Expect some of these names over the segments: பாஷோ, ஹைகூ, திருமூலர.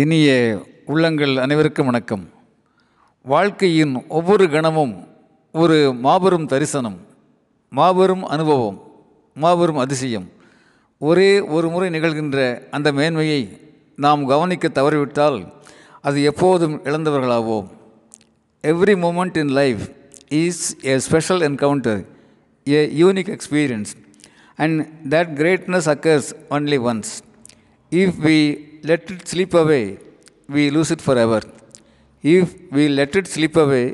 இனிய உள்ளங்கள் அனைவருக்கும் வணக்கம். வாழ்க்கையின் ஒவ்வொரு கணமும் ஒரு மாபெரும் தரிசனம், மாபெரும் அனுபவம், மாபெரும் அதிசயம். ஒரே ஒரு முறை நிகழ்கின்ற அந்த மேன்மையை நாம் கவனிக்க தவறிவிட்டால் அது எப்போதும் இழந்தவர்களாவோம். Every moment in life is a special encounter, a unique experience, and that greatness occurs only once. If we let it slip away, we lose it forever. If we let it slip away,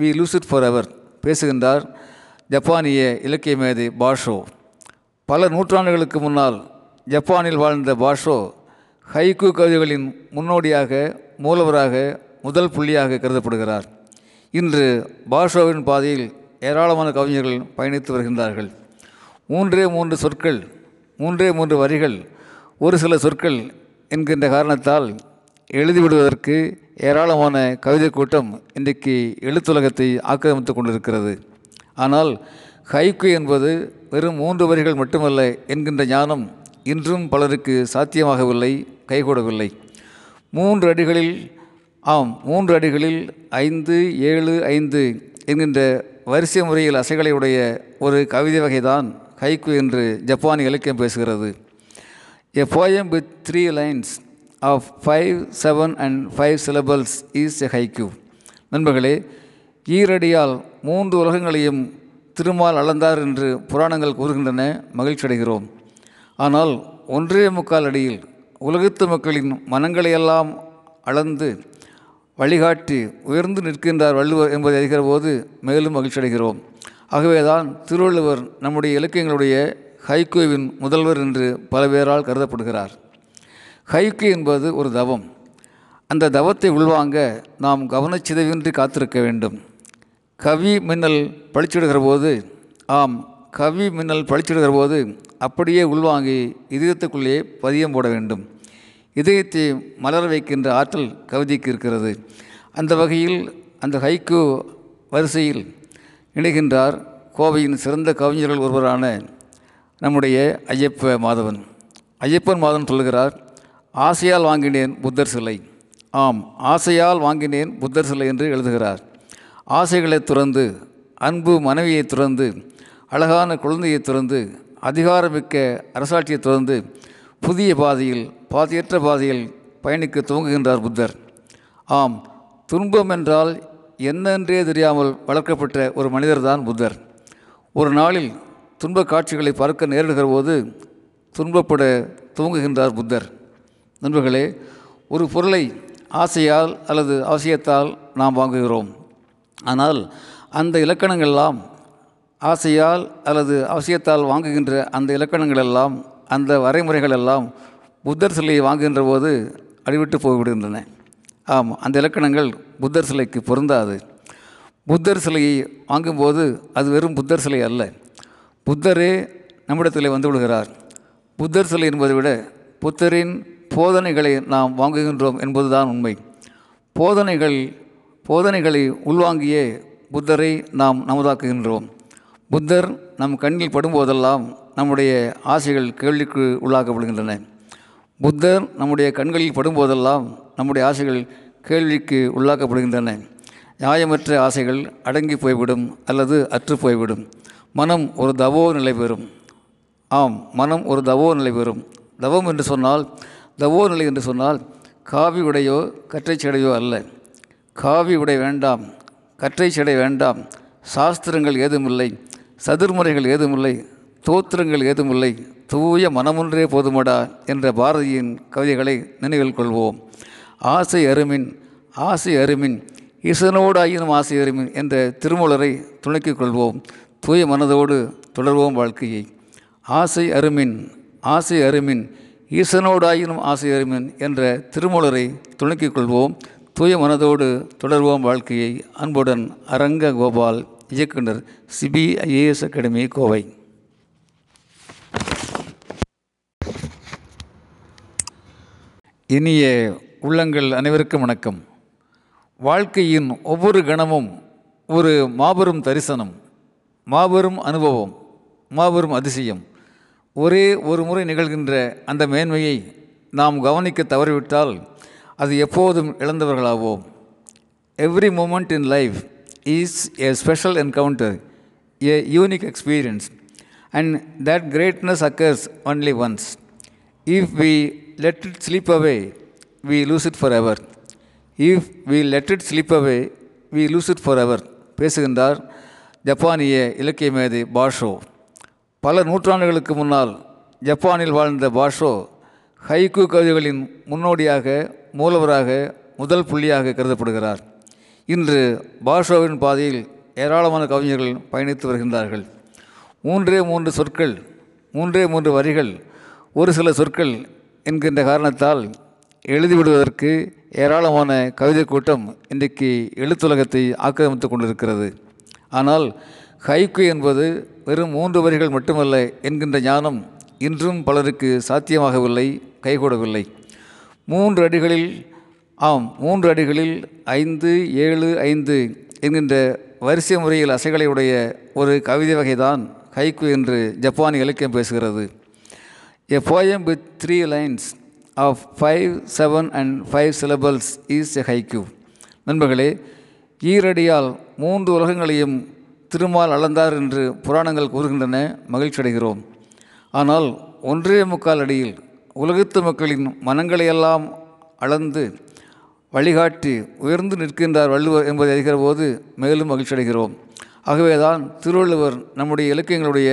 we lose it forever. பேசுகின்றார் ஜப்பானிய இலக்கிய மேதை பாஷோ. பல நூற்றாண்டுகளுக்கு முன்னால் ஜப்பானில் வாழ்ந்த பாஷோ ஹைகூ கவிதைகளின் முன்னோடியாக, மூலவராக, முதல் புள்ளியாக கருதப்படுகிறார். இன்று பாஷோவின் பாதையில் ஏராளமான கவிஞர்கள் பயணித்து வருகின்றார்கள். மூன்றே மூன்று வரிகள், ஒரு சில சொற்கள் என்கின்ற காரணத்தால் எழுதிவிடுவதற்கு ஏராளமான கவிதை கூட்டம் இன்றைக்கு எழுத்துலகத்தை ஆக்கிரமித்து கொண்டிருக்கிறது. ஆனால் ஹைகூ என்பது வெறும் 3 வரிகள் மட்டுமல்ல என்கின்ற ஞானம் இன்றும் பலருக்கு சாத்தியமாகவில்லை, கைகூடவில்லை. 3 அடிகளில் 5, 7, 5 என்கின்ற வரிசை முறையில் அசைகளை உடைய ஒரு கவிதை வகைதான் ஹைகூ என்று ஜப்பானிய இலக்கியம் பேசுகிறது. A poem with 3 lines of 5, 7 and 5 syllables is a haiku. நண்பர்களே, ஈரடியால் 3 உலகங்களையும் திருமால் அளந்தார் என்று புராணங்கள் கூறுகின்றன. மகிழ்ச்சி அடைகிறோம். ஆனால் 1.25 அடியில் உலகத்து மக்களின் மனங்களையெல்லாம் அளந்து வழிகாட்டி உயர்ந்து நிற்கின்றார் வள்ளுவர் என்பதை அறிகிற போது மேலும் மகிழ்ச்சி அடைகிறோம். ஆகவேதான் திருவள்ளுவர் நம்முடைய இலக்கியங்களுடைய ஹைகூவின் முதல்வர் என்று பல பேரால் கருதப்படுகிறார். ஹைகூ என்பது ஒரு தவம். அந்த தவத்தை உள்வாங்க நாம் கவனச்சிதைவின்றி காத்திருக்க வேண்டும். கவி மின்னல் பழிச்சிடுகிற போது அப்படியே உள்வாங்கி இதயத்துக்குள்ளே பதியம் போட வேண்டும். இதயத்தை மலர வைக்கின்ற ஆற்றல் கவிதைக்கு இருக்கிறது. அந்த வகையில் அந்த ஹைகூ வரிசையில் இணைகின்றார் கோவையின் சிறந்த கவிஞர்கள் ஒருவரான நம்முடைய ஐயப்பன் மாதவன் சொல்கிறார், ஆசையால் வாங்கினேன் புத்தர் சிலை என்று எழுதுகிறார். ஆசைகளை துறந்து, அன்பு மனைவியை துறந்து, அழகான குழந்தையை துறந்து, அதிகாரமிக்க அரசாட்சியை துறந்து புதிய பாதையற்ற பாதையில் பயணிக்க துவங்குகின்றார் புத்தர். துன்பம் என்றால் என்னென்றே தெரியாமல் வளர்க்கப்பட்ட ஒரு மனிதர்தான் புத்தர். ஒரு நாளில் துன்ப காட்சிகளை பார்க்க நேரிடுகிற போது துன்பப்பட துவங்குகின்றார் புத்தர். நண்பர்களே, ஒரு பொருளை ஆசையால் அல்லது அவசியத்தால் நாம் வாங்குகிறோம். ஆனால் அந்த இலக்கணங்கள்லாம், ஆசையால் அல்லது அவசியத்தால் வாங்குகின்ற அந்த இலக்கணங்களெல்லாம், அந்த வரைமுறைகளெல்லாம் புத்தர் சிலையை வாங்குகின்ற போது அடிவிட்டு போய்விடுகின்றன. அந்த இலக்கணங்கள் புத்தர் சிலைக்கு பொருந்தாது. புத்தர் சிலையை வாங்கும்போது அது வெறும் புத்தர் சிலை அல்ல, புத்தரே நம்மிடத்தில் வந்து விடுகிறார். புத்தர் சிலை என்பதை விட புத்தரின் போதனைகளை நாம் வாங்குகின்றோம் என்பதுதான் உண்மை. போதனைகளை உள்வாங்கியே புத்தரை நாம் நமதாக்குகின்றோம். புத்தர் நம் கண்ணில் படும்போதெல்லாம் நம்முடைய ஆசைகள் கேள்விக்கு உள்ளாக்கப்படுகின்றன. புத்தர் நம்முடைய கண்களில் படும்போதெல்லாம் நம்முடைய ஆசைகள் கேள்விக்கு உள்ளாக்கப்படுகின்றன. நியாயமற்ற ஆசைகள் அடங்கி போய்விடும் அல்லது அற்று போய்விடும். மனம் ஒரு தவோ நிலை பெறும். தவோ நிலை என்று சொன்னால் காவி உடையோ கற்றை சடையோ அல்ல. காவி உடை வேண்டாம், கற்றை சடை வேண்டாம், சாஸ்திரங்கள் ஏதுமில்லை, சதுர்முறைகள் ஏதுமில்லை, தோத்திரங்கள் ஏதுமில்லை, தூய மனமொன்றே போதுமடா என்ற பாரதியின் கவிதைகளை நினைவில் கொள்வோம். ஆசை அருமின் இசனோடாயினும் ஆசை அருமின் என்ற திருமூலரை துணைக்கிக் கொள்வோம். தூய மனதோடு தொடர்வோம் வாழ்க்கையை. ஆசை அருமின் ஈசனோடாயினும் ஆசை அருமின் என்ற திருமூலரை துணைக்கிக் கொள்வோம். தூய மனதோடு தொடர்வோம் வாழ்க்கையை. அன்புடன் அரங்க கோபால், இயக்குனர், CBI IAS அகாடமி, கோவை. இனிய உள்ளங்கள் அனைவருக்கும் வணக்கம். வாழ்க்கையின் ஒவ்வொரு கணமும் ஒரு மாபெரும் தரிசனம், மாபெரும் அனுபவம், மாபெரும் அதிசயம். ஒரே ஒரு முறை நிகழ்கின்ற அந்த மேன்மையை நாம் கவனிக்க தவறிவிட்டால் அது எப்போதும் இழந்தவர்களாவோம். Every moment in life is a special encounter, a unique experience, and that greatness occurs only once. If we let it slip away, we lose it forever. If we let it slip away, we lose it forever. பேசுகின்றார் ஜப்பானிய இலக்கிய மேதை பாஷோ. பல நூற்றாண்டுகளுக்கு முன்னால் ஜப்பானில் வாழ்ந்த பாஷோ ஹைகூ கவிதைகளின் முன்னோடியாக, மூலவராக, முதல் புள்ளியாக கருதப்படுகிறார். இன்று பாஷோவின் பாதையில் ஏராளமான கவிஞர்கள் பயணித்து வருகின்றார்கள். மூன்றே மூன்று வரிகள், ஒரு சில சொற்கள் என்கின்ற காரணத்தால் எழுதிவிடுவதற்கு ஏராளமான கவிதை கூட்டம் இன்றைக்கு எழுத்துலகத்தை ஆக்கிரமித்து கொண்டிருக்கிறது. ஆனால் ஹைகூ என்பது வெறும் 3 வரிகள் மட்டுமல்ல என்கின்ற ஞானம் இன்றும் பலருக்கு சாத்தியமாகவில்லை, கைகூடவில்லை. 3 அடிகளில், 3 அடிகளில் 5, 7, 5 என்கின்ற வரிசை முறையில் அசைகளை உடைய ஒரு கவிதை வகைதான் ஹைகூ என்று ஜப்பானிய இலக்கியம் பேசுகிறது. A poem with 3 lines of 5, 7 and 5 syllables is a haiku. நண்பர்களே, ஈரடியால் 3 உலகங்களையும் திருமால் அளந்தார் என்று புராணங்கள் கூறுகின்றன. மகிழ்ச்சி அடைகிறோம். ஆனால் 1.25 அடியில் உலகத்து மக்களின் மனங்களையெல்லாம் அளந்து வழிகாட்டி உயர்ந்து நிற்கின்றார் வள்ளுவர் என்பதை அறிகிற போது மேலும் மகிழ்ச்சி அடைகிறோம். ஆகவேதான் திருவள்ளுவர் நம்முடைய இலக்கியங்களுடைய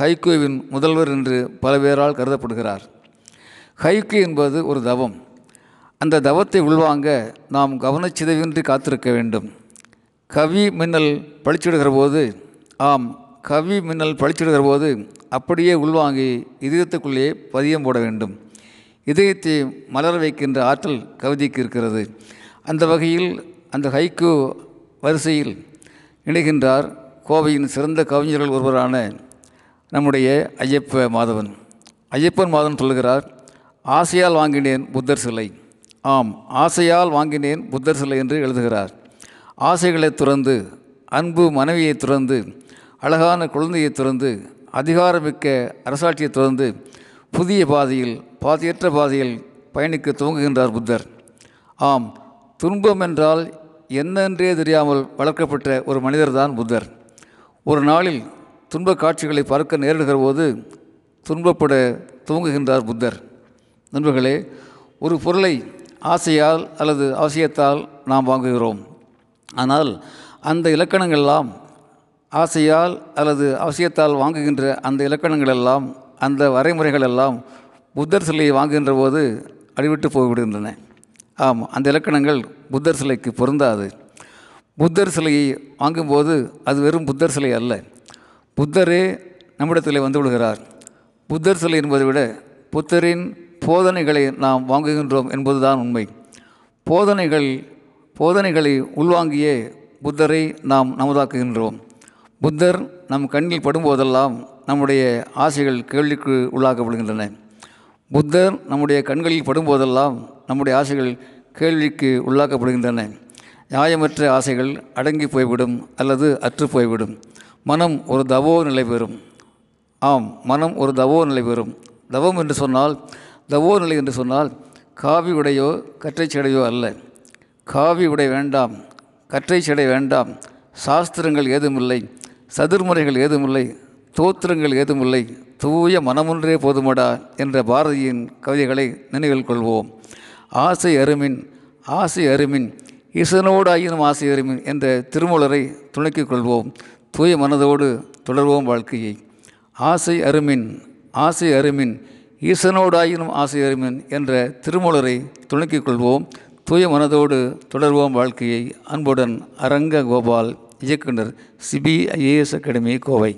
ஹைகூவின் முதல்வர் என்று பல பேரால் கருதப்படுகிறார். ஹைகூ என்பது ஒரு தவம். அந்த தவத்தை உள்வாங்க நாம் கவனச்சிதைவின்றி காத்திருக்க வேண்டும். கவி மின்னல் பளிச்சிடுகிற போது அப்படியே உள்வாங்கி இதயத்துக்குள்ளேயே பதியம் போட வேண்டும். இதயத்தை மலர வைக்கின்ற ஆற்றல் கவிதைக்கு இருக்கிறது. அந்த வகையில் அந்த ஹைகூ வரிசையில் இணைகின்றார் கோவையின் சிறந்த கவிஞர்கள் ஒருவரான நம்முடைய ஐயப்பன் மாதவன் சொல்கிறார், ஆசையால் வாங்கினேன் புத்தர் சிலை என்று எழுதுகிறார். ஆசைகளை துறந்து, அன்பு மனைவியை துறந்து, அழகான குழந்தையை துறந்து, அதிகாரமிக்க அரசாட்சியை துறந்து புதிய பாதையில், பாதையற்ற பாதையில் பயணிக்க துவங்குகின்றார் புத்தர். துன்பம் என்றால் என்னென்றே தெரியாமல் வளர்க்கப்பட்ட ஒரு மனிதர்தான் புத்தர். ஒரு நாளில் துன்ப காட்சிகளை பார்க்க நேரிடுகிற போது துன்பப்பட துவங்குகின்றார் புத்தர். நண்பர்களே, ஒரு பொருளை ஆசையால் அல்லது அவசியத்தால் நாம் வாங்குகிறோம். ஆனால் அந்த இலக்கணங்களெல்லாம், ஆசையால் அல்லது அவசியத்தால் வாங்குகின்ற அந்த இலக்கணங்களெல்லாம், அந்த வரைமுறைகளெல்லாம் புத்தர் சிலையை வாங்குகின்ற போது அடிவிட்டு போய்விடுகின்றன. அந்த இலக்கணங்கள் புத்தர் சிலைக்கு பொருந்தாது. புத்தர் சிலையை வாங்கும்போது அது வெறும் புத்தர் சிலை அல்ல, புத்தரே நம்மிடத்தில் வந்து விடுகிறார். புத்தர் சிலை என்பதை விட புத்தரின் போதனைகளை நாம் வாங்குகின்றோம் என்பதுதான் உண்மை. போதனைகளை உள்வாங்கியே புத்தரை நாம் நமதாக்குகின்றோம். புத்தர் நம் கண்ணில் படும்போதெல்லாம் நம்முடைய ஆசைகள் கேள்விக்கு உள்ளாக்கப்படுகின்றன. புத்தர் நம்முடைய கண்களில் படும்போதெல்லாம் நம்முடைய ஆசைகள் கேள்விக்கு உள்ளாக்கப்படுகின்றன. நியாயமற்ற ஆசைகள் அடங்கி போய்விடும் அல்லது அற்று போய்விடும். மனம் ஒரு தவோ நிலை பெறும். தவோ நிலை என்று சொன்னால் காவி உடையோ கற்றை சடையோ அல்ல. காவி உடை வேண்டாம், கற்றை சடை வேண்டாம், சாஸ்திரங்கள் ஏதுமில்லை, சதுர்முறைகள் ஏதுமில்லை, தோத்திரங்கள் ஏதுமில்லை, தூய மனமொன்றே போதுமடா என்ற பாரதியின் கவிதைகளை நினைவில் கொள்வோம். ஆசை அருமின் ஈசனோடாயினும் ஆசை அருமின் என்ற திருமூலரை துணைக்கிக் கொள்வோம். தூய மனதோடு தொடர்வோம் வாழ்க்கையை. ஆசை அருமின் ஈசனோடாயினும் ஆசை அருமின் என்ற திருமூலரை துணைக்கிக் கொள்வோம். தூய மனதோடு தொடர்வோம் வாழ்க்கையை. அன்புடன் அரங்க கோபால், இயக்குனர், சிபிஐஏஎஸ் அகாடமி, கோவை.